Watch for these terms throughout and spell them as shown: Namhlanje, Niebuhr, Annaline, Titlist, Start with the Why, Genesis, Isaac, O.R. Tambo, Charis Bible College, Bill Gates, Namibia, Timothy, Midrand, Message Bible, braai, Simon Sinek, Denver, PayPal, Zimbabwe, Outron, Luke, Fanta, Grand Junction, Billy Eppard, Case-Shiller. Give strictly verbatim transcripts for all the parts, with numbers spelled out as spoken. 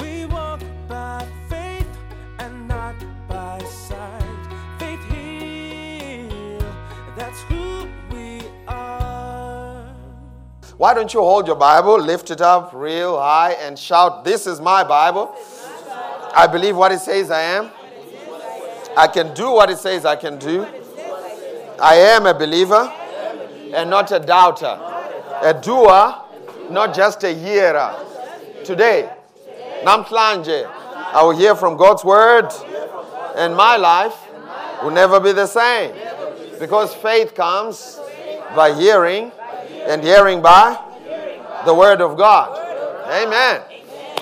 We walk by faith and not by sight. Faith Hill, that's who we are. Why don't you hold your Bible, lift it up real high and shout, "This is my Bible. I believe what it says I am. I can do what it says I can do. I am a believer and not a doubter, a doer, not just a hearer." Today, namhlanje, I will hear from God's word and my life will never be the same, because faith comes by hearing and hearing by the word of God. Amen.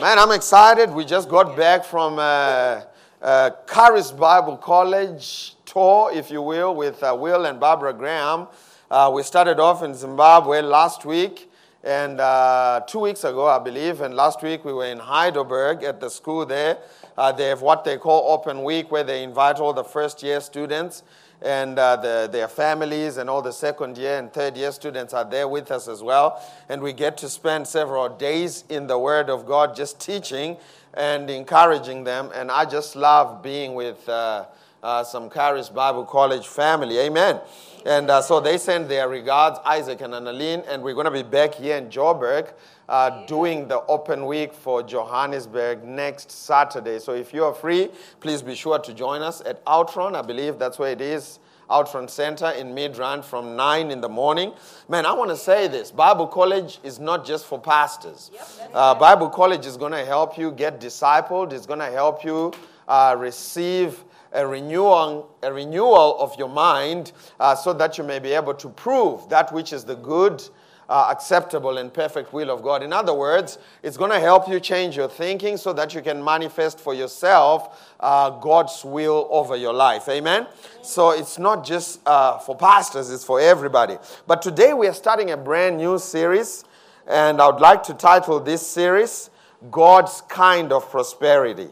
Man, I'm excited. We just got back from uh, uh, Charis Bible College tour, if you will, with uh, Will and Barbara Graham. Uh, we started off in Zimbabwe last week, and uh, two weeks ago, I believe, and last week we were in Heidelberg at the school there. Uh, they have what they call Open Week, where they invite all the first-year students and uh, the, their families, and all the second-year and third-year students are there with us as well. And we get to spend several days in the Word of God, just teaching and encouraging them. And I just love being with uh, uh, some Charis Bible College family. Amen. And uh, so they send their regards, Isaac and Annaline, and we're going to be back here in Joburg uh, doing the open week for Johannesburg next Saturday. So if you are free, please be sure to join us at Outron. I believe that's where it is, Outron Center in Midrand, from nine in the morning. Man, I want to say this. Bible college is not just for pastors. Uh, Bible college is going to help you get discipled. It's going to help you uh, receive A renewal, a renewal of your mind uh, so that you may be able to prove that which is the good, uh, acceptable, and perfect will of God. In other words, it's going to help you change your thinking so that you can manifest for yourself uh, God's will over your life. Amen? So it's not just uh, for pastors, it's for everybody. But today we are starting a brand new series, and I would like to title this series, God's Kind of Prosperity.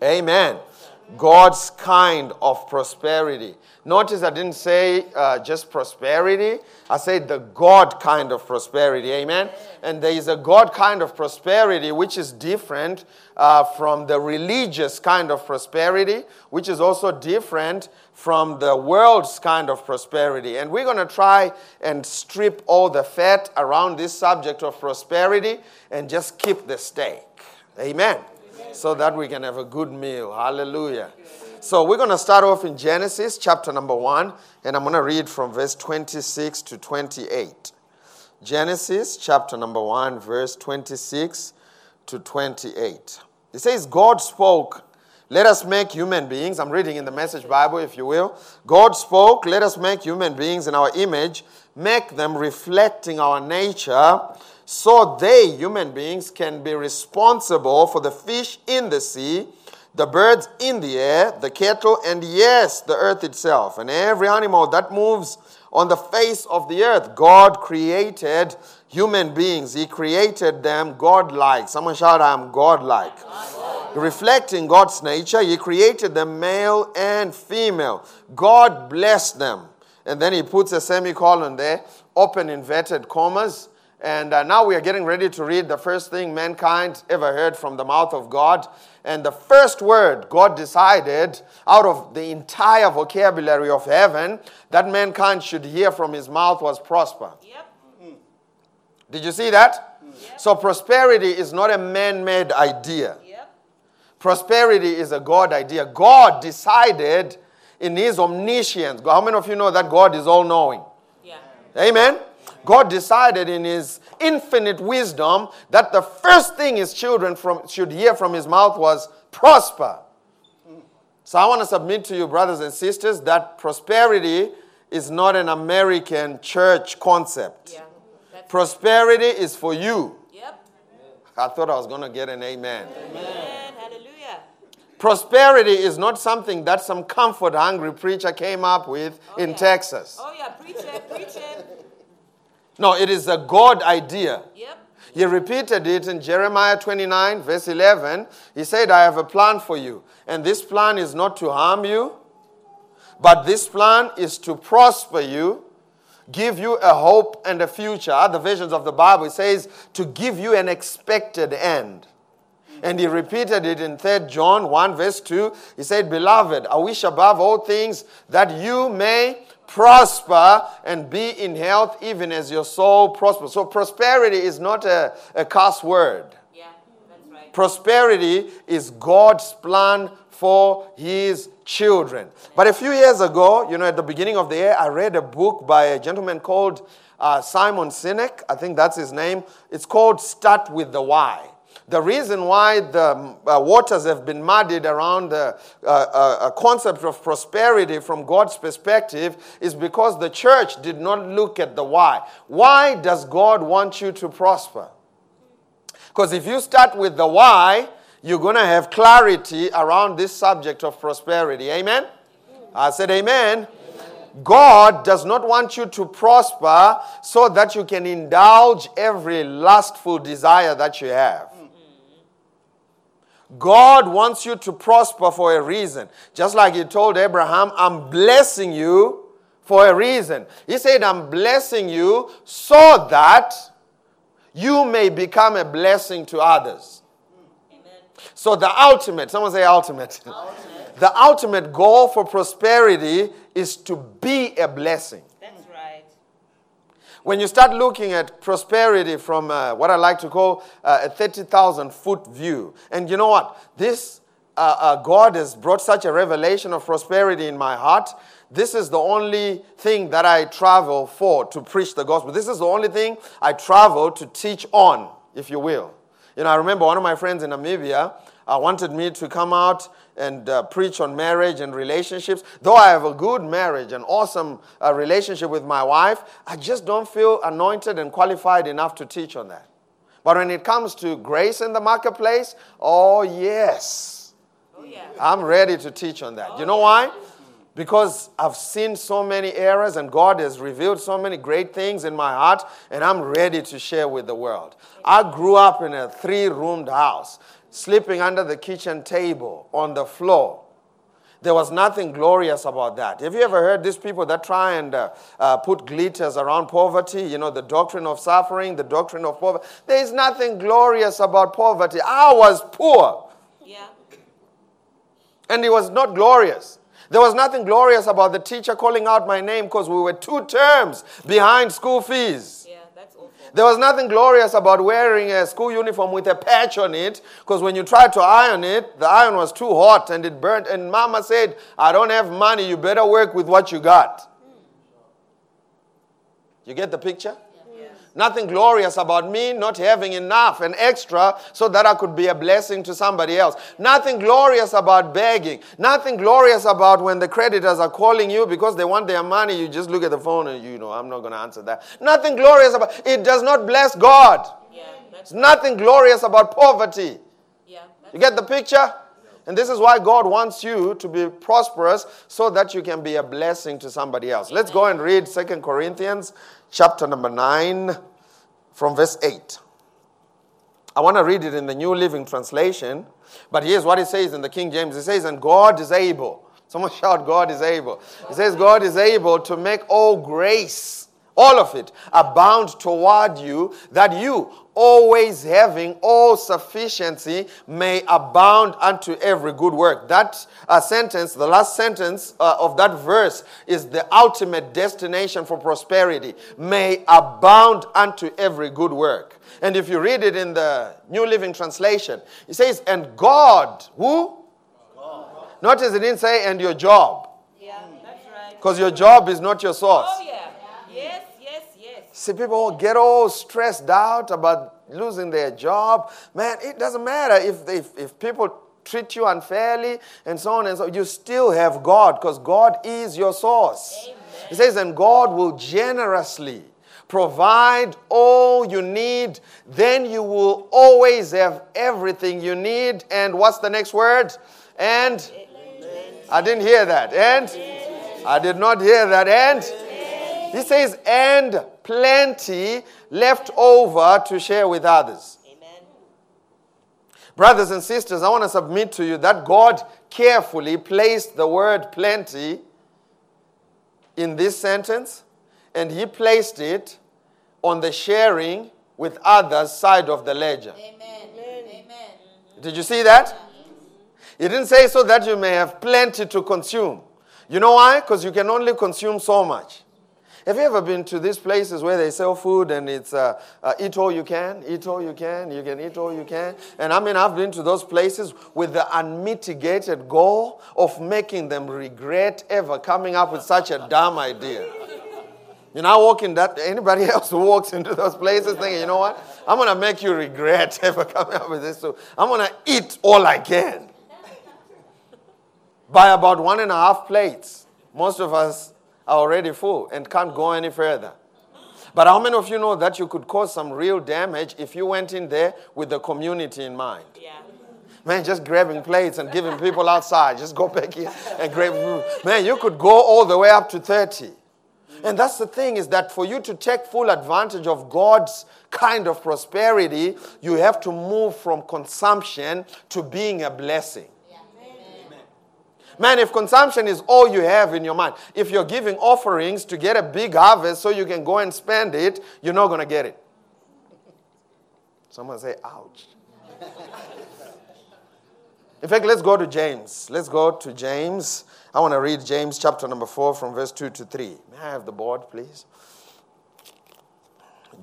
Amen. Amen. God's kind of prosperity. Notice I didn't say uh, just prosperity. I said the God kind of prosperity. Amen? And there is a God kind of prosperity which is different uh, from the religious kind of prosperity, which is also different from the world's kind of prosperity. And we're going to try and strip all the fat around this subject of prosperity and just keep the steak. Amen? So that we can have a good meal. Hallelujah. So we're going to start off in Genesis chapter number one, and I'm going to read from verse twenty-six to twenty-eight. Genesis chapter number one, verse twenty-six to twenty-eight. It says, God spoke, let us make human beings. I'm reading in the Message Bible, if you will. God spoke, let us make human beings in our image, make them reflecting our nature, so they, human beings, can be responsible for the fish in the sea, the birds in the air, the cattle, and yes, the earth itself, and every animal that moves on the face of the earth. God created human beings. He created them God-like. Someone shout, "I am God-like." Reflecting God's nature, He created them male and female. God blessed them. And then He puts a semicolon there, open inverted commas. And uh, now we are getting ready to read the first thing mankind ever heard from the mouth of God. And the first word God decided out of the entire vocabulary of heaven that mankind should hear from His mouth was prosper. Yep. Mm. Did you see that? Yep. So prosperity is not a man-made idea. Yep. Prosperity is a God idea. God decided in His omniscience. How many of you know that God is all-knowing? Yeah. Amen? God decided in His infinite wisdom that the first thing His children from, should hear from His mouth was prosper. So I want to submit to you, brothers and sisters, that prosperity is not an American church concept. Yeah, prosperity is for you. Yep. I thought I was going to get an amen. Amen. Hallelujah. Prosperity is not something that some comfort-hungry preacher came up with oh, in yeah. Texas. Oh, yeah. Preach it, preach it. No, it is a God idea. Yep. He repeated it in Jeremiah twenty-nine, verse eleven. He said, I have a plan for you, and this plan is not to harm you, but this plan is to prosper you, give you a hope and a future. Other versions of the Bible, it says, to give you an expected end. And he repeated it in Third John one, verse two. He said, Beloved, I wish above all things that you may prosper and be in health, even as your soul prospers. So prosperity is not a, a curse word. Yeah, that's right. Prosperity is God's plan for his children. But a few years ago, you know, at the beginning of the year, I read a book by a gentleman called uh, Simon Sinek. I think that's his name. It's called Start with the Why. The reason why the uh, waters have been muddied around the uh, uh, concept of prosperity from God's perspective is because the church did not look at the why. Why does God want you to prosper? Because if you start with the why, you're going to have clarity around this subject of prosperity. Amen? I said amen. God does not want you to prosper so that you can indulge every lustful desire that you have. God wants you to prosper for a reason. Just like he told Abraham, I'm blessing you for a reason. He said, I'm blessing you so that you may become a blessing to others. Amen. So the ultimate, someone say ultimate. ultimate. The ultimate goal for prosperity is to be a blessing. That's right. When you start looking at prosperity from uh, what I like to call uh, a thirty thousand foot view, and you know what? This uh, uh, God has brought such a revelation of prosperity in my heart. This is the only thing that I travel for to preach the gospel. This is the only thing I travel to teach on, if you will. You know, I remember one of my friends in Namibia uh, wanted me to come out and uh, preach on marriage and relationships. Though I have a good marriage, an awesome uh, relationship with my wife, I just don't feel anointed and qualified enough to teach on that. But when it comes to grace in the marketplace, oh yes, oh, yeah. I'm ready to teach on that. Oh, you know yeah. why? Because I've seen so many errors and God has revealed so many great things in my heart, and I'm ready to share with the world. I grew up in a three-roomed house, sleeping under the kitchen table, on the floor. There was nothing glorious about that. Have you ever heard these people that try and uh, uh, put glitters around poverty? You know, the doctrine of suffering, the doctrine of poverty. There is nothing glorious about poverty. I was poor. Yeah. And it was not glorious. There was nothing glorious about the teacher calling out my name because we were two terms behind school fees. Yeah. There was nothing glorious about wearing a school uniform with a patch on it, because when you tried to iron it, the iron was too hot and it burnt. And Mama said, I don't have money, you better work with what you got. You get the picture? Yeah. Yeah. Nothing glorious about me not having enough and extra so that I could be a blessing to somebody else. Nothing glorious about begging. Nothing glorious about when the creditors are calling you because they want their money. You just look at the phone and you know, I'm not going to answer that. Nothing glorious about it. Does not bless God. Yeah, that's nothing glorious about poverty. Yeah, that's you get the picture? And this is why God wants you to be prosperous so that you can be a blessing to somebody else. Let's go and read Second Corinthians chapter number nine from verse eight. I want to read it in the New Living Translation, but here's what it says in the King James. It says, and God is able. Someone shout, God is able. It says, God is able to make all grace, all of it, abound toward you, that you, always having all sufficiency, may abound unto every good work. That uh, sentence, the last sentence uh, of that verse, is the ultimate destination for prosperity. May abound unto every good work. And if you read it in the New Living Translation, it says, and God, who? God. Notice it didn't say, and your job. Yeah, that's right. Because your job is not your source. Oh, yeah. Yes. See, people get all stressed out about losing their job. Man, it doesn't matter if they, if people treat you unfairly and so on and so on. You still have God because God is your source. Amen. It says, and God will generously provide all you need. Then you will always have everything you need. And what's the next word? And? Amen. I didn't hear that. And? Amen. I did not hear that. And? Amen. He says, and plenty left over to share with others. Amen. Brothers and sisters, I want to submit to you that God carefully placed the word plenty in this sentence, and he placed it on the sharing with others side of the ledger. Amen. Amen. Did you see that? He didn't say so that you may have plenty to consume. You know why? Because you can only consume so much. Have you ever been to these places where they sell food and it's uh, uh, eat all you can, eat all you can, you can eat all you can? And I mean, I've been to those places with the unmitigated goal of making them regret ever coming up with such a dumb idea. You know, I walk in that, anybody else who walks into those places thinking, you know what? I'm going to make you regret ever coming up with this. So I'm going to eat all I can. By about one and a half plates, most of us are already full and can't go any further. But how many of you know that you could cause some real damage if you went in there with the community in mind? Yeah. Man, just grabbing plates and giving people outside. Just go back here and grab. Man, you could go all the way up to thirty. And that's the thing, is that for you to take full advantage of God's kind of prosperity, you have to move from consumption to being a blessing. Yeah. Amen. Man, if consumption is all you have in your mind, if you're giving offerings to get a big harvest so you can go and spend it, you're not going to get it. Someone say, ouch. In fact, let's go to James. Let's go to James. I want to read James chapter number four from verse two to three. May I have the board, please?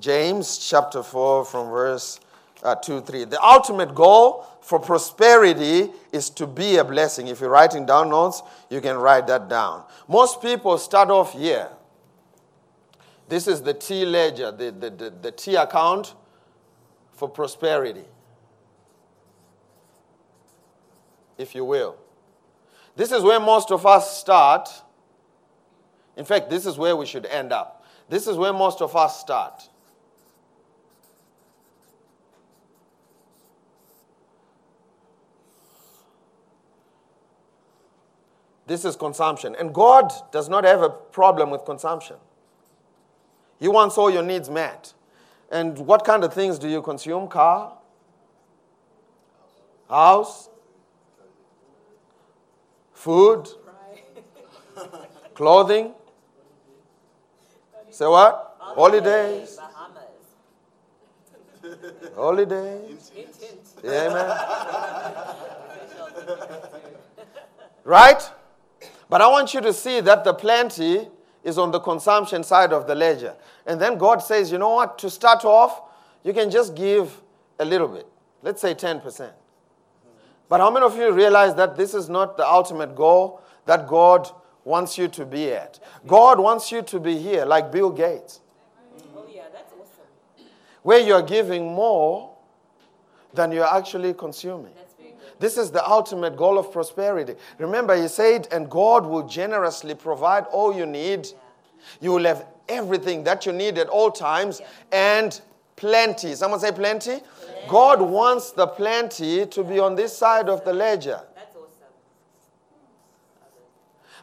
James chapter four from verse uh, two to three. The ultimate goal for prosperity is to be a blessing. If you're writing down notes, you can write that down. Most people start off here. This is the T ledger, the, the, the, the T account for prosperity, if you will. This is where most of us start. In fact, this is where we should end up. This is where most of us start. This is consumption. And God does not have a problem with consumption. He wants all your needs met. And what kind of things do you consume? Car? House? Food, clothing, say what? Holidays. Holidays. Yeah, man. Right? But I want you to see that the plenty is on the consumption side of the ledger. And then God says, you know what? To start off, you can just give a little bit. Let's say ten percent. But how many of you realize that this is not the ultimate goal that God wants you to be at? God wants you to be here, like Bill Gates. Oh, yeah, that's awesome. Where you're giving more than you're actually consuming. That's very good. This is the ultimate goal of prosperity. Remember, he said, and God will generously provide all you need. Yeah. You will have everything that you need at all times, yeah. And plenty. Someone say plenty. Plenty. God wants the plenty to be on this side of the ledger. That's awesome.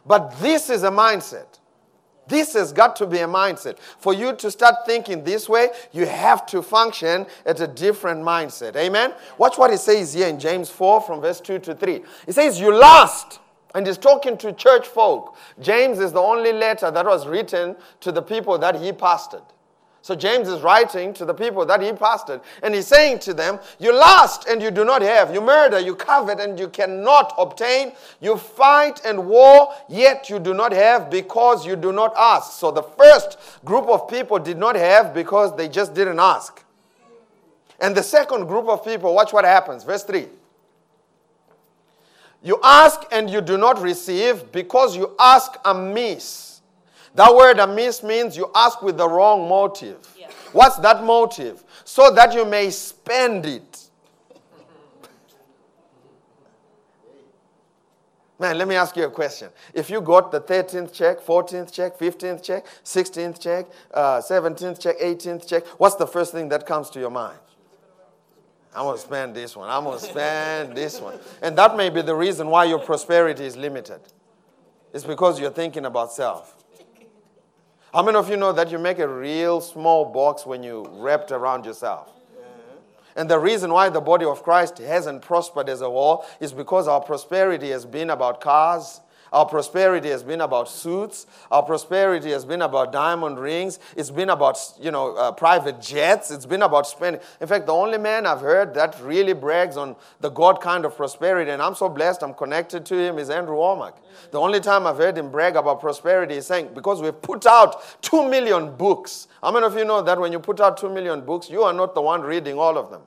But this is a mindset. This has got to be a mindset. For you to start thinking this way, you have to function at a different mindset. Amen? Watch what it says here in James four from verse two to three. It says, you lust. And he's talking to church folk. James is the only letter that was written to the people that he pastored. So James is writing to the people that he pastored. And he's saying to them, you lust and you do not have. You murder, you covet and you cannot obtain. You fight and war, yet you do not have because you do not ask. So the first group of people did not have because they just didn't ask. And the second group of people, watch what happens. Verse three. You ask and you do not receive because you ask amiss. That word amiss means you ask with the wrong motive. Yeah. What's that motive? So that you may spend it. Man, let me ask you a question. If you got the thirteenth check, fourteenth check, fifteenth check, sixteenth check, uh, seventeenth check, eighteenth check, what's the first thing that comes to your mind? I'm going to spend this one. I'm going to spend this one. And that may be the reason why your prosperity is limited. It's because you're thinking about self. How many of you know that you make a real small box when you wrapped around yourself? And the reason why the body of Christ hasn't prospered as a whole is because our prosperity has been about cars. Our prosperity has been about suits. Our prosperity has been about diamond rings. It's been about, you know, uh, private jets. It's been about spending. In fact, the only man I've heard that really brags on the God kind of prosperity, and I'm so blessed I'm connected to him, is Andrew Womack. The only time I've heard him brag about prosperity is saying, because we've put out two million books. How many of you know that when you put out two million books, you are not the one reading all of them?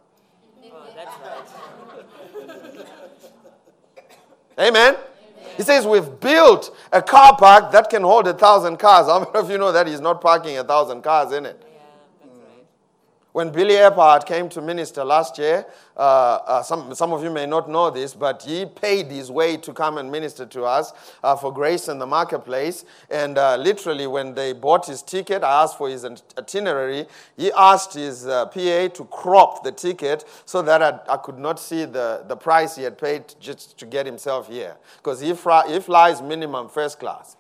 Oh, that's right. Amen? He says, we've built a car park that can hold a thousand cars. How many of you know that he's not parking a thousand cars in it? Yeah, that's mm. right. When Billy Eppard came to minister last year, uh, uh, some, some of you may not know this, but he paid his way to come and minister to us uh, for Grace in the Marketplace. And uh, literally when they bought his ticket, I asked for his itinerary. He asked his uh, P A to crop the ticket so that I, I could not see the, the price he had paid just to get himself here. Because he, fr- he flies minimum first class.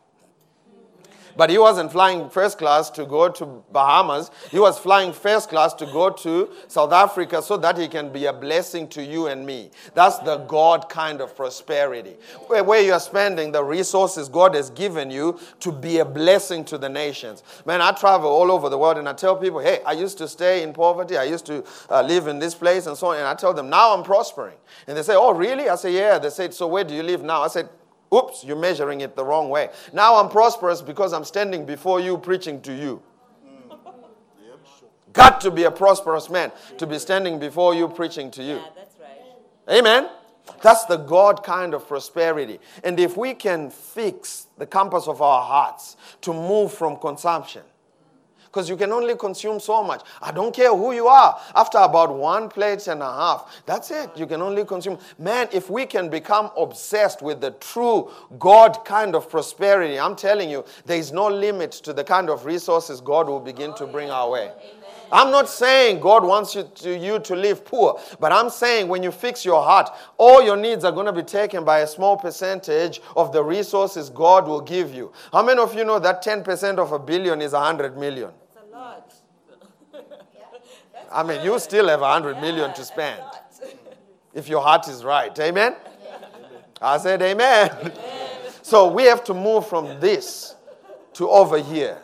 But he wasn't flying first class to go to Bahamas. He was flying first class to go to South Africa so that he can be a blessing to you and me. That's the God kind of prosperity, where, where you are spending the resources God has given you to be a blessing to the nations. Man, I travel all over the world and I tell people, hey, I used to stay in poverty. I used to uh, live in this place and so on. And I tell them, now I'm prospering. And they say, oh, really? I say, yeah. They say, so where do you live now? I said, oops, you're measuring it the wrong way. Now I'm prosperous because I'm standing before you preaching to you. Mm. Yep. Got to be a prosperous man to be standing before you preaching to you. Yeah, that's right. Amen. That's the God kind of prosperity. And if we can fix the compass of our hearts to move from consumption, because you can only consume so much. I don't care who you are. After about one plate and a half, that's it. You can only consume. Man, if we can become obsessed with the true God kind of prosperity, I'm telling you, there is no limit to the kind of resources God will begin to bring our way. I'm not saying God wants you to, you to live poor, but I'm saying when you fix your heart, all your needs are going to be taken by a small percentage of the resources God will give you. How many of you know that ten percent of a billion is one hundred million? That's a lot. I mean, you still have one hundred yeah, million to spend if your heart is right. Amen? Yeah. I said amen. amen. So we have to move from this to over here.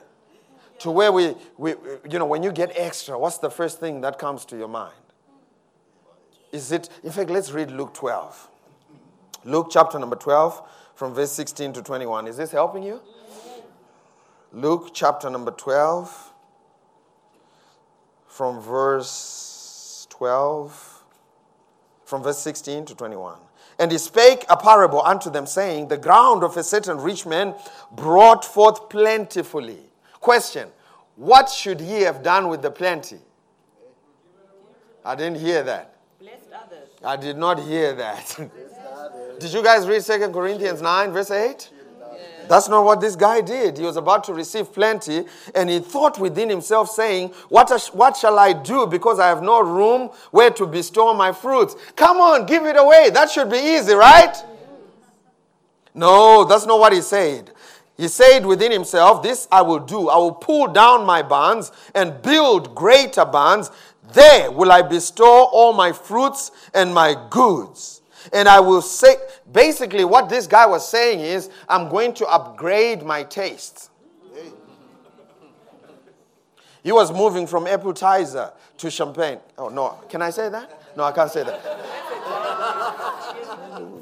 To where we, we, you know, when you get extra, what's the first thing that comes to your mind? Is it, in fact, let's read Luke twelve. Luke chapter number twelve from verse sixteen to twenty-one. Is this helping you? Luke chapter number twelve from verse twelve, from verse sixteen to twenty-one. And he spake a parable unto them, saying, the ground of a certain rich man brought forth plentifully. Question, what should he have done with the plenty? I didn't hear that. Blessed others. I did not hear that. Did you guys read Second Corinthians nine, verse eight? Yeah. That's not what this guy did. He was about to receive plenty, and he thought within himself, saying, what, sh- what shall I do, because I have no room where to bestow my fruits? Come on, give it away. That should be easy, right? No, that's not what he said. He said within himself, this I will do. I will pull down my barns and build greater barns. There will I bestow all my fruits and my goods. And I will say, basically what this guy was saying is, I'm going to upgrade my taste. He was moving from appetizer to champagne. Oh, no. Can I say that? No, I can't say that.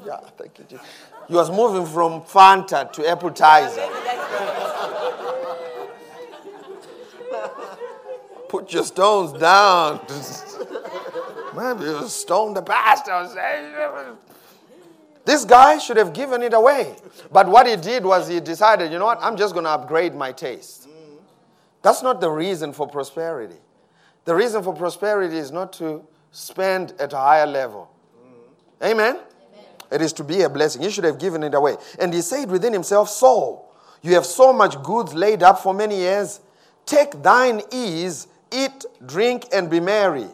Yeah, thank you, Jesus. He was moving from Fanta to appetizer. Put your stones down. Man, you stoned the pastor. This guy should have given it away. But what he did was he decided, you know what, I'm just going to upgrade my taste. That's not the reason for prosperity. The reason for prosperity is not to spend at a higher level. Amen? It is to be a blessing. You should have given it away. And he said within himself, so, you have so much goods laid up for many years. Take thine ease, eat, drink, and be merry.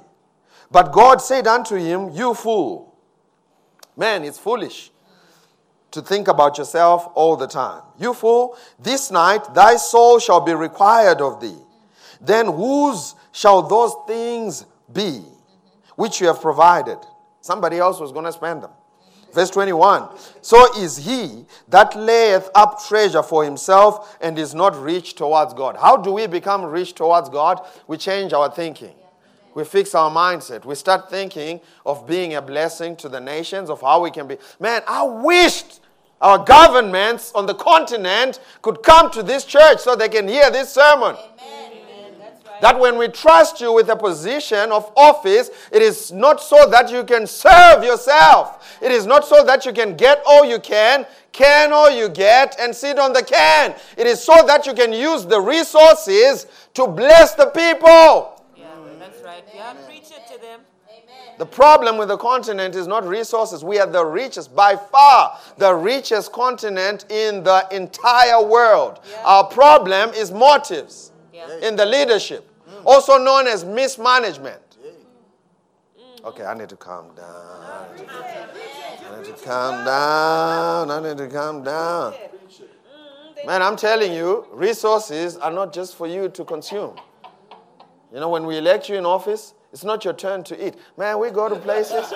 But God said unto him, you fool. Man, it's foolish. to think about yourself all the time. You fool, this night thy soul shall be required of thee. Then whose shall those things be which you have provided? Somebody else was going to spend them. Verse twenty-one, so is he that layeth up treasure for himself and is not rich towards God. How do we become rich towards God? We change our thinking. We fix our mindset. We start thinking of being a blessing to the nations, of how we can be. Man, I wished our governments on the continent could come to this church so they can hear this sermon. Amen. Amen. That's right. That when we trust you with a position of office, it is not so that you can serve yourself. It is not so that you can get all you can, can all you get, and sit on the can. It is so that you can use the resources to bless the people. Yeah, preach it to them. Amen. The problem with the continent is not resources. We are the richest, by far, the richest continent in the entire world. Yeah. Our problem is motives yeah. in the leadership, mm. also known as mismanagement. Yeah. Mm-hmm. Okay, I need to calm down. I need to, I need to calm down. I need to calm down. Man, I'm telling you, resources are not just for you to consume. You know, when we elect you in office, it's not your turn to eat. Man, we go to places.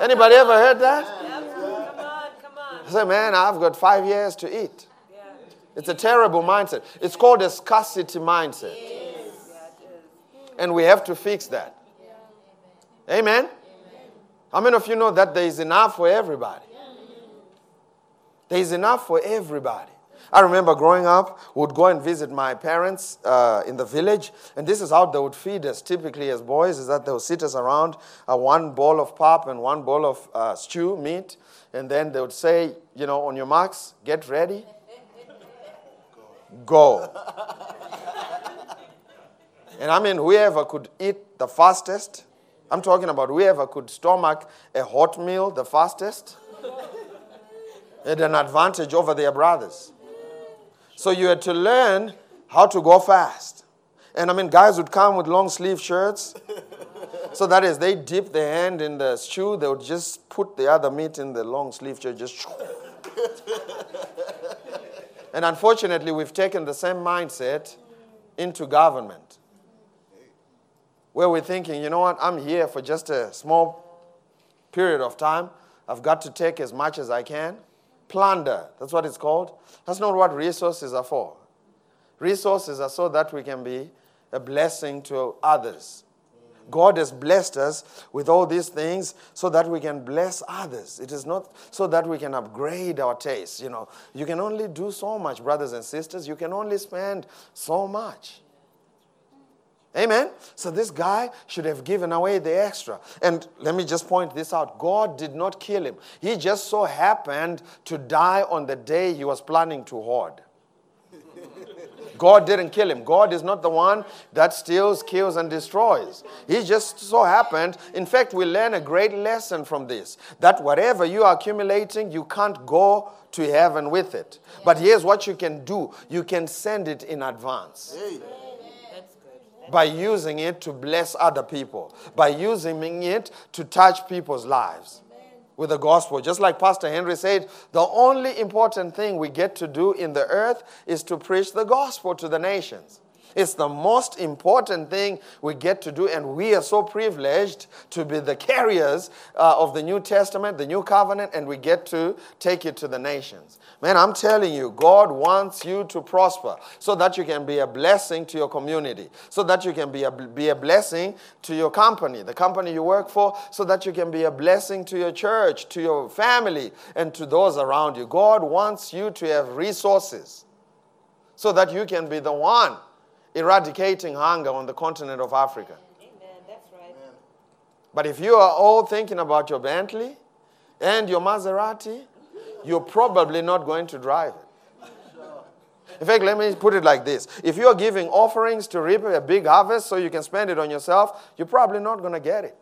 Anybody ever heard that? Yeah. Come on, come on. I say, man, I've got five years to eat. Yeah. It's a terrible mindset. It's called a scarcity mindset. Yes. And we have to fix that. Yeah. Amen? Amen? How many of you know that there is enough for everybody? Yeah. There is enough for everybody. I remember growing up, we would go and visit my parents uh, in the village, and this is how they would feed us typically as boys, is that they would sit us around uh, one bowl of pap and one bowl of uh, stew, meat, and then they would say, you know, on your marks, get ready, go. And I mean, whoever could eat the fastest, I'm talking about whoever could stomach a hot meal the fastest, had an advantage over their brothers. So you had to learn how to go fast. And I mean, guys would come with long sleeve shirts. So that is, they dip their hand in the stew, they would just put the other meat in the long sleeve shirt, just shoo. And unfortunately, we've taken the same mindset into government, where we're thinking, you know what, I'm here for just a small period of time. I've got to take as much as I can. Plunder, that's what it's called. That's not what resources are for. Resources are so that we can be a blessing to others. God has blessed us with all these things so that we can bless others. It is not so that we can upgrade our tastes. You know, you can only do so much, brothers and sisters. You can only spend so much. Amen? So this guy should have given away the extra. And let me just point this out. God did not kill him. He just so happened to die on the day he was planning to hoard. God didn't kill him. God is not the one that steals, kills, and destroys. He just so happened. In fact, we learn a great lesson from this, that whatever you are accumulating, you can't go to heaven with it. But here's what you can do. You can send it in advance. Hey. By using it to bless other people. By using it to touch people's lives. Amen. With the gospel. Just like Pastor Henry said, the only important thing we get to do in the earth is to preach the gospel to the nations. It's the most important thing we get to do, and we are so privileged to be the carriers uh, of the New Testament, the New Covenant, and we get to take it to the nations. Man, I'm telling you, God wants you to prosper so that you can be a blessing to your community, so that you can be a, be a blessing to your company, the company you work for, so that you can be a blessing to your church, to your family, and to those around you. God wants you to have resources so that you can be the one eradicating hunger on the continent of Africa. Amen. That's right. Amen. But if you are all thinking about your Bentley and your Maserati, you're probably not going to drive it. In fact, let me put it like this. If you're giving offerings to reap a big harvest so you can spend it on yourself, you're probably not going to get it.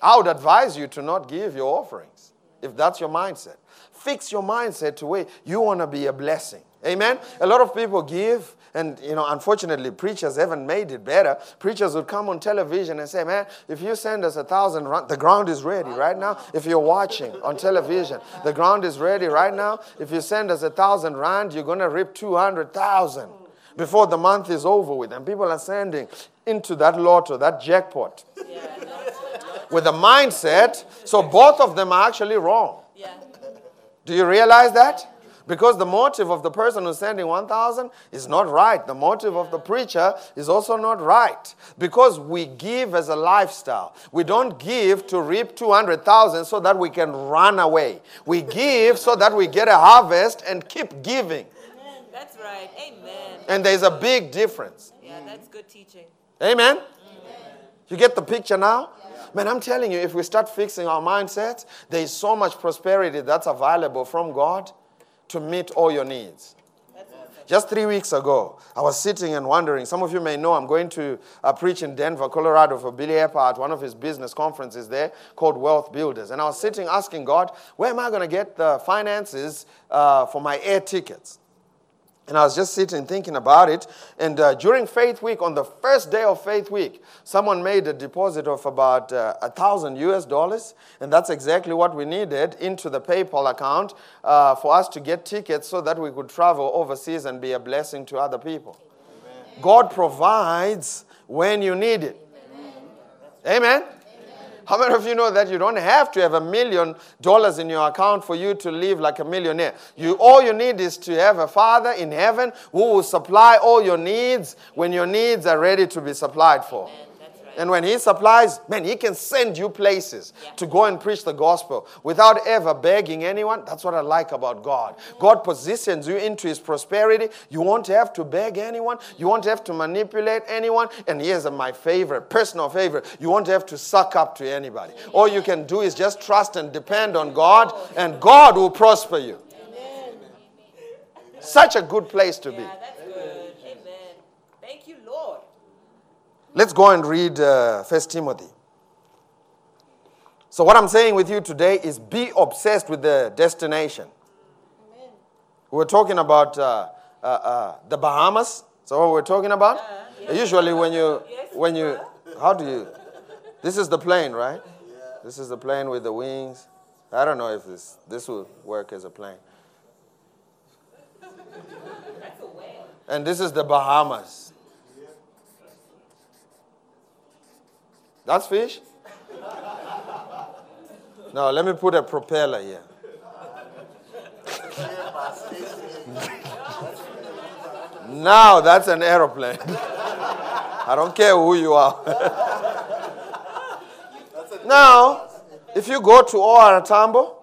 I would advise you to not give your offerings if that's your mindset. Fix your mindset to where you want to be a blessing. Amen? A lot of people give And, you know, unfortunately, preachers haven't made it better. Preachers would come on television and say, man, if you send us a thousand rand, the ground is ready right now. If you're watching on television, the ground is ready right now. If you send us a thousand rand, you're going to reap two hundred thousand before the month is over with. And people are sending into that lotto, that jackpot, yeah, with a mindset. So both of them are actually wrong. Yeah. Do you realize that? Because the motive of the person who's sending one thousand is not right. The motive of the preacher is also not right. Because we give as a lifestyle. We don't give to reap two hundred thousand so that we can run away. We give so that we get a harvest and keep giving. Amen. That's right. Amen. And there's a big difference. Yeah, that's good teaching. Amen? Amen. You get the picture now? Man, I'm telling you, if we start fixing our mindsets, there is so much prosperity that's available from God to meet all your needs. Just three weeks ago, I was sitting and wondering. Some of you may know I'm going to uh, preach in Denver, Colorado for Billy Eppard, one of his business conferences there called Wealth Builders. And I was sitting asking God, where am I going to get the finances uh, for my air tickets? And I was just sitting thinking about it. And uh, during Faith Week, on the first day of Faith Week, someone made a deposit of about uh, one thousand U S dollars. And that's exactly what we needed into the PayPal account uh, for us to get tickets so that we could travel overseas and be a blessing to other people. Amen. God provides when you need it. Amen. Amen. How many of you know that you don't have to have a million dollars in your account for you to live like a millionaire? You, all you need is to have a Father in heaven who will supply all your needs when your needs are ready to be supplied for. Amen. That's right. And when He supplies, man, He can send you places yeah. to go and preach the gospel without ever begging anyone. That's what I like about God. God positions you into His prosperity. You won't have to beg anyone. You won't have to manipulate anyone. And here's my favorite, personal favorite. You won't have to suck up to anybody. All you can do is just trust and depend on God, and God will prosper you. Amen. Such a good place to yeah, be. That's good. Amen. Thank you, Lord. Let's go and read uh, First Timothy. So what I'm saying with you today is be obsessed with the destination. Amen. We're talking about uh, uh, uh, the Bahamas. So what we're talking about? Uh, yes. Usually when you, yes, when you, how do you, this is the plane, right? Yeah. This is the plane with the wings. I don't know if this, this will work as a plane. That's a whale. And this is the Bahamas. That's fish? No, let me put a propeller here. Now that's an aeroplane. I don't care who you are. Now, if you go to O R Tambo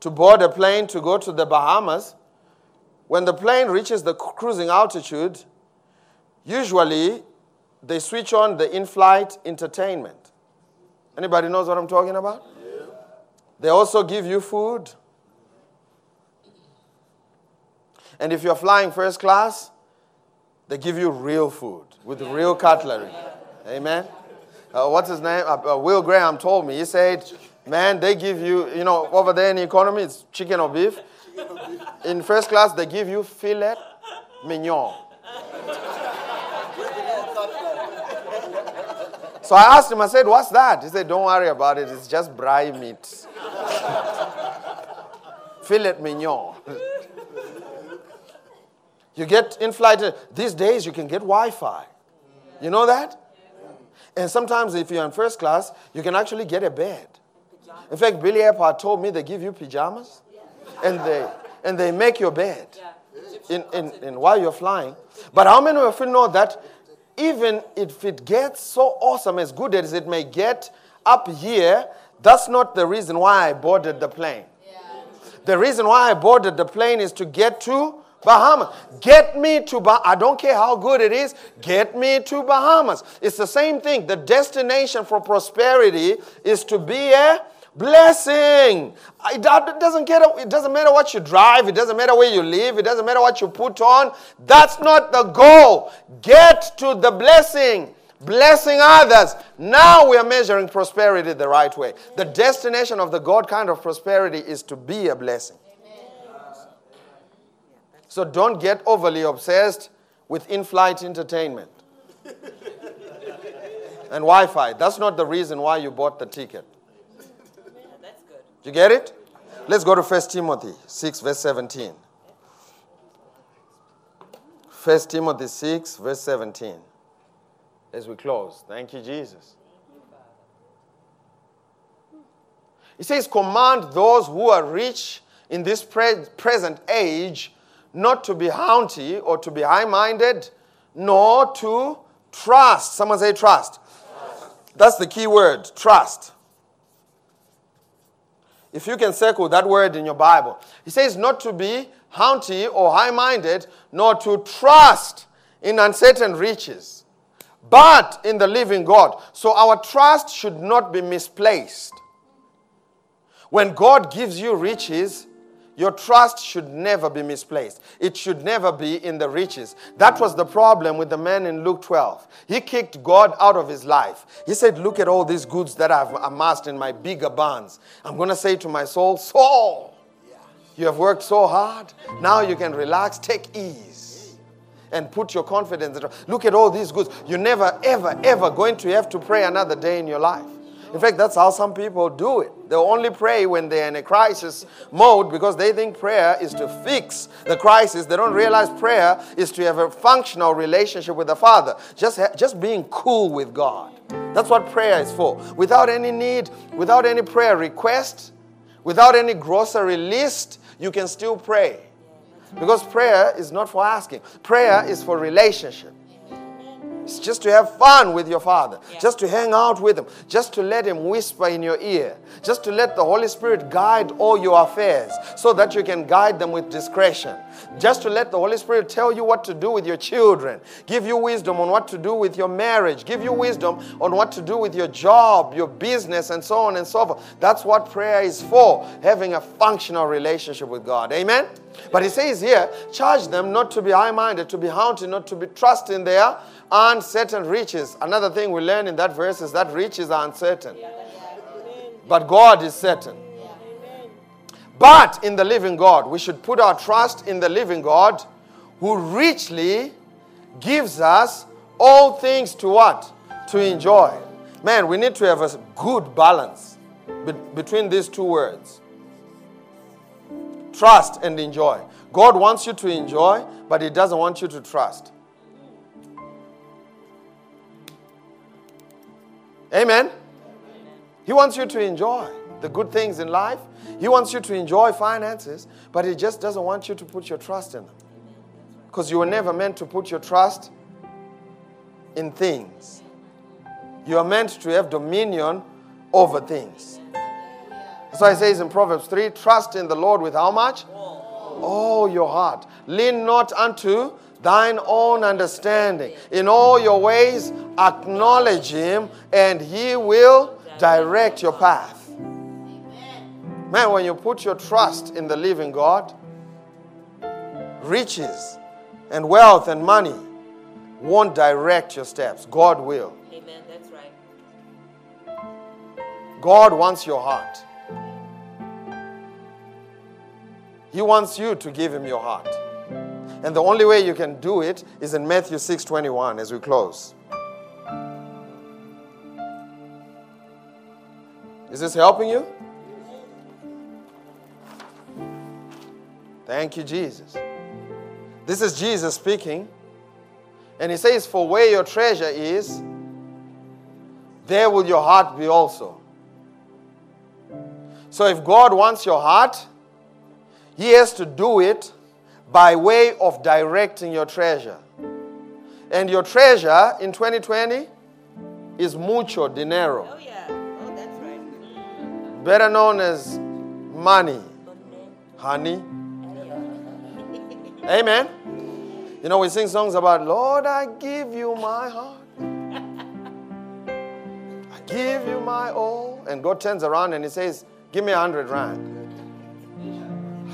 to board a plane to go to the Bahamas, when the plane reaches the cruising altitude, usually they switch on the in-flight entertainment. Anybody knows what I'm talking about? Yeah. They also give you food. And if you're flying first class, they give you real food with yeah. real cutlery. Yeah. Amen? Uh, what's his name? Uh, uh, Will Graham told me. He said, man, they give you, you know, over there in the economy, it's chicken or beef. In first class, they give you filet mignon. So I asked him, I said, what's that? He said, don't worry about it. It's just braai meat. Filet mignon. You get in-flight. These days, you can get Wi-Fi. You know that? And sometimes if you're in first class, you can actually get a bed. In fact, Billy Eppard told me they give you pajamas. And they and they make your bed in, in, in while you're flying. But how many of you know that even if it gets so awesome, as good as it may get up here, that's not the reason why I boarded the plane. Yeah. The reason why I boarded the plane is to get to Bahamas. Get me to Bahamas. I don't care how good it is. Get me to Bahamas. It's the same thing. The destination for prosperity is to be a blessing. It doesn't care. It doesn't matter what you drive. It doesn't matter where you live. It doesn't matter what you put on. That's not the goal. Get to the blessing. Blessing others. Now we are measuring prosperity the right way. The destination of the God kind of prosperity is to be a blessing. So don't get overly obsessed with in-flight entertainment and Wi-Fi. That's not the reason why you bought the ticket. Yeah, that's good. Do you get it? Let's go to First Timothy six, verse seventeen. First Timothy six, verse seventeen. As we close. Thank you, Jesus. It says, command those who are rich in this pre- present age not to be haughty or to be high-minded, nor to trust. Someone say trust. Trust. That's the key word, trust. If you can circle that word in your Bible. It says not to be haughty or high-minded, nor to trust in uncertain riches, but in the living God. So our trust should not be misplaced. When God gives you riches, your trust should never be misplaced. It should never be in the riches. That was the problem with the man in Luke twelve. He kicked God out of his life. He said, look at all these goods that I've amassed in my big barns. I'm going to say to my soul, soul, you have worked so hard. Now you can relax, take ease, and put your confidence. Look at all these goods. You're never, ever, ever going to have to pray another day in your life. In fact, that's how some people do it. They only pray when they're in a crisis mode because they think prayer is to fix the crisis. They don't realize prayer is to have a functional relationship with the Father. Just, just being cool with God. That's what prayer is for. Without any need, without any prayer request, without any grocery list, you can still pray. Because prayer is not for asking. Prayer is for relationship. It's just to have fun with your Father. Yeah. Just to hang out with Him. Just to let Him whisper in your ear. Just to let the Holy Spirit guide all your affairs so that you can guide them with discretion. Just to let the Holy Spirit tell you what to do with your children. Give you wisdom on what to do with your marriage. Give you wisdom on what to do with your job, your business, and so on and so forth. That's what prayer is for. Having a functional relationship with God. Amen? But He says here, charge them not to be high-minded, to be haughty, not to be trusting their uncertain riches. Another thing we learn in that verse is that riches are uncertain. Yeah. But God is certain. Yeah. But in the living God, we should put our trust in the living God who richly gives us all things to what? To enjoy. Man, we need to have a good balance be- between these two words. Trust and enjoy. God wants you to enjoy, but He doesn't want you to trust. Amen? Amen. He wants you to enjoy the good things in life. He wants you to enjoy finances, but He just doesn't want you to put your trust in them. Because you were never meant to put your trust in things. You are meant to have dominion over things. That's why it says in Proverbs three, trust in the Lord with how much? All your heart. Lean not unto thine own understanding. In all your ways, acknowledge Him, and He will direct your path. Amen. Man, when you put your trust in the living God, riches and wealth and money won't direct your steps. God will. Amen. That's right. God wants your heart. He wants you to give Him your heart. And the only way you can do it is in Matthew six twenty-one as we close. Is this helping you? Thank you, Jesus. This is Jesus speaking. And He says, for where your treasure is, there will your heart be also. So if God wants your heart, He has to do it by way of directing your treasure. And your treasure in twenty twenty is mucho dinero. Oh, yeah. Oh, that's right. Better known as money. Honey. Amen. You know, we sing songs about, Lord, I give you my heart. I give you my all. And God turns around and He says, give me a hundred rand.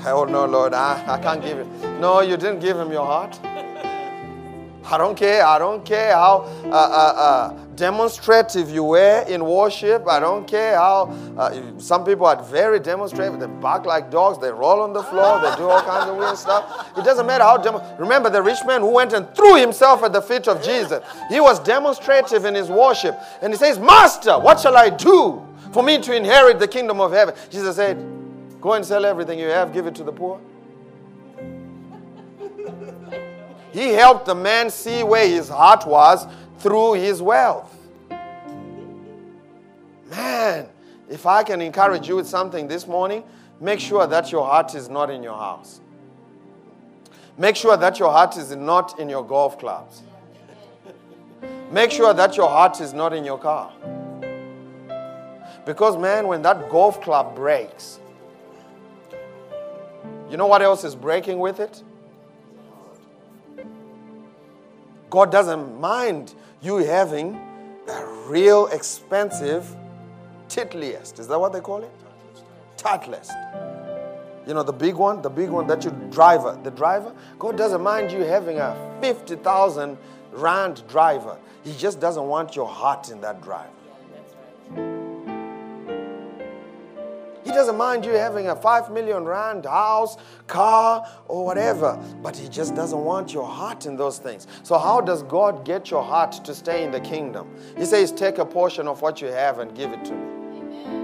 Oh, no, Lord, I, I can't give it. No, you didn't give Him your heart. I don't care. I don't care how uh, uh, uh, demonstrative you were in worship. I don't care how uh, some people are very demonstrative. They bark like dogs. They roll on the floor. They do all kinds of weird stuff. It doesn't matter how. Dem- Remember the rich man who went and threw himself at the feet of Jesus. He was demonstrative in his worship. And he says, Master, what shall I do for me to inherit the kingdom of heaven? Jesus said, go and sell everything you have. Give it to the poor. He helped the man see where his heart was through his wealth. Man, if I can encourage you with something this morning, make sure that your heart is not in your house. Make sure that your heart is not in your golf clubs. Make sure that your heart is not in your car. Because, man, when that golf club breaks, you know what else is breaking with it? God doesn't mind you having a real expensive Titlist. Is that what they call it? Titlist. You know, the big one, the big one that you driver, the driver. God doesn't mind you having a fifty thousand rand driver. He just doesn't want your heart in that driver. He doesn't mind you having a five million rand house, car, or whatever. But he just doesn't want your heart in those things. So how does God get your heart to stay in the kingdom? He says, take a portion of what you have and give it to me. Amen.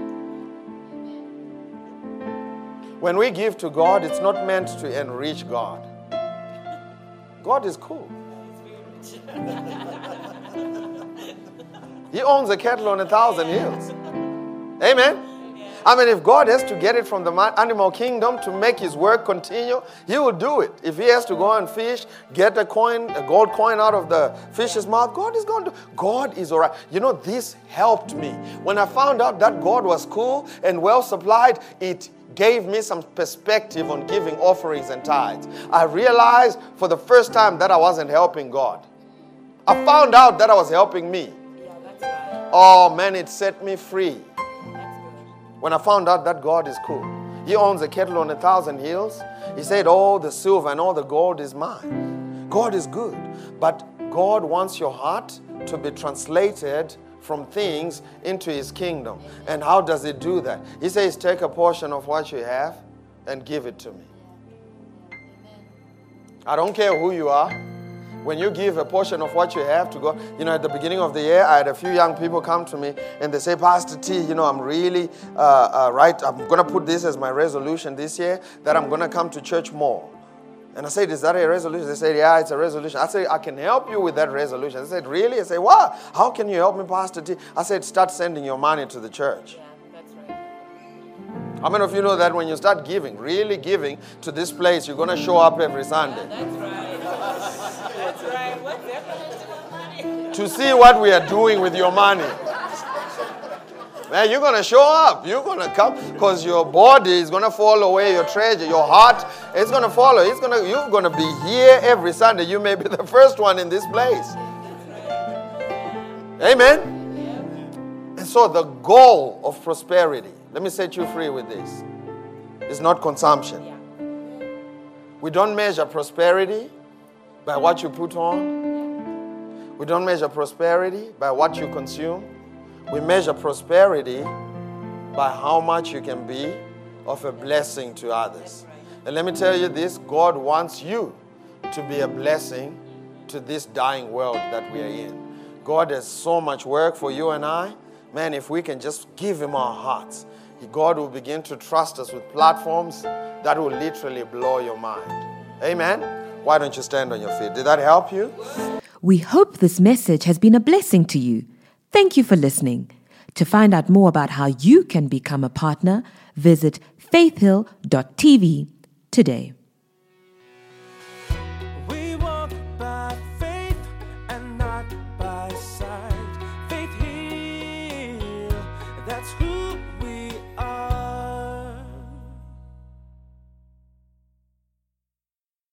When we give to God, it's not meant to enrich God. God is cool. He owns a cattle on a thousand hills. Amen. I mean, if God has to get it from the animal kingdom to make his work continue, he will do it. If he has to go and fish, get a coin, a gold coin out of the fish's mouth, God is going to. God is all right. You know, this helped me. When I found out that God was cool and well supplied, it gave me some perspective on giving offerings and tithes. I realized for the first time that I wasn't helping God. I found out that I was helping me. Yeah, that's right. Oh, man, it set me free. When I found out that God is cool. He owns a cattle on a thousand hills. He said, all the silver and all the gold is mine. God is good. But God wants your heart to be translated from things into his kingdom. And how does he do that? He says, take a portion of what you have and give it to me. I don't care who you are. When you give a portion of what you have to God, you know, at the beginning of the year, I had a few young people come to me and they say, Pastor T, you know, I'm really, uh, uh, right, I'm going to put this as my resolution this year, that I'm going to come to church more. And I said, is that a resolution? They said, yeah, it's a resolution. I said, I can help you with that resolution. They said, really? I said, wow, how can you help me, Pastor T? I said, start sending your money to the church. Yeah, that's right. How many of you know that when you start giving, really giving to this place, you're going to show up every Sunday? Yeah, that's right. That's right. What's happening to, to see what we are doing with your money. Man, you're going to show up. You're going to come because your body is going to fall away, your treasure, your heart, it's going to follow. It's going to, you're going to be here every Sunday. You may be the first one in this place. Amen? And so the goal of prosperity, let me set you free with this, is not consumption. We don't measure prosperity by what you put on. We don't measure prosperity by what you consume. We measure prosperity by how much you can be of a blessing to others. And let me tell you this, God wants you to be a blessing to this dying world that we are in. God has so much work for you and I. Man, if we can just give him our hearts, God will begin to trust us with platforms that will literally blow your mind. Amen. Why don't you stand on your feet? Did that help you? We hope this message has been a blessing to you. Thank you for listening. To find out more about how you can become a partner, visit faithhill dot t v today. We walk by faith and not by sight. Faith Hill, that's who